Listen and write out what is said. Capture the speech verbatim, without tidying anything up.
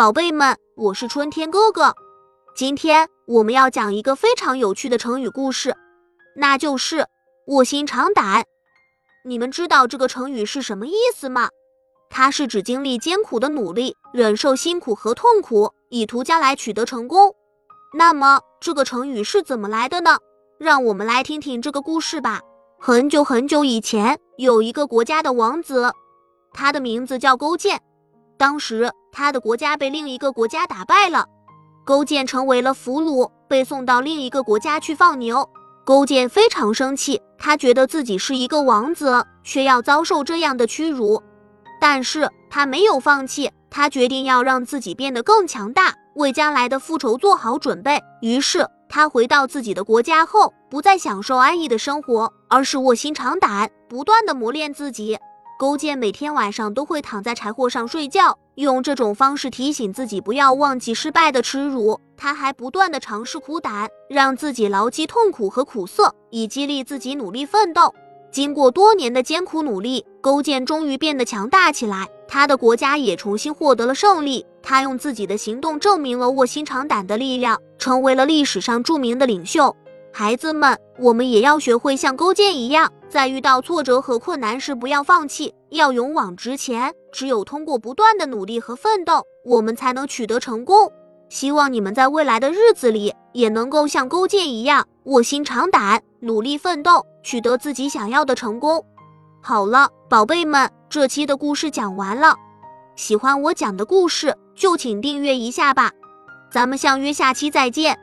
宝贝们，我是春天哥哥。今天我们要讲一个非常有趣的成语故事，那就是卧薪尝胆。你们知道这个成语是什么意思吗？它是指经历艰苦的努力，忍受辛苦和痛苦，以图将来取得成功。那么这个成语是怎么来的呢？让我们来听听这个故事吧。很久很久以前，有一个国家的王子，他的名字叫勾践。当时他的国家被另一个国家打败了，勾践成为了俘虏，被送到另一个国家去放牛。勾践非常生气，他觉得自己是一个王子，却要遭受这样的屈辱。但是他没有放弃，他决定要让自己变得更强大，为将来的复仇做好准备。于是他回到自己的国家后，不再享受安逸的生活，而是卧薪尝胆，不断地磨练自己。勾践每天晚上都会躺在柴火上睡觉，用这种方式提醒自己不要忘记失败的耻辱。他还不断地尝试苦胆，让自己牢记痛苦和苦涩，以激励自己努力奋斗。经过多年的艰苦努力，勾践终于变得强大起来，他的国家也重新获得了胜利。他用自己的行动证明了卧薪尝胆的力量，成为了历史上著名的领袖。孩子们，我们也要学会像勾践一样，在遇到挫折和困难时不要放弃，要勇往直前。只有通过不断的努力和奋斗，我们才能取得成功。希望你们在未来的日子里，也能够像勾践一样，卧薪尝胆，努力奋斗，取得自己想要的成功。好了，宝贝们，这期的故事讲完了。喜欢我讲的故事，就请订阅一下吧。咱们相约下期再见。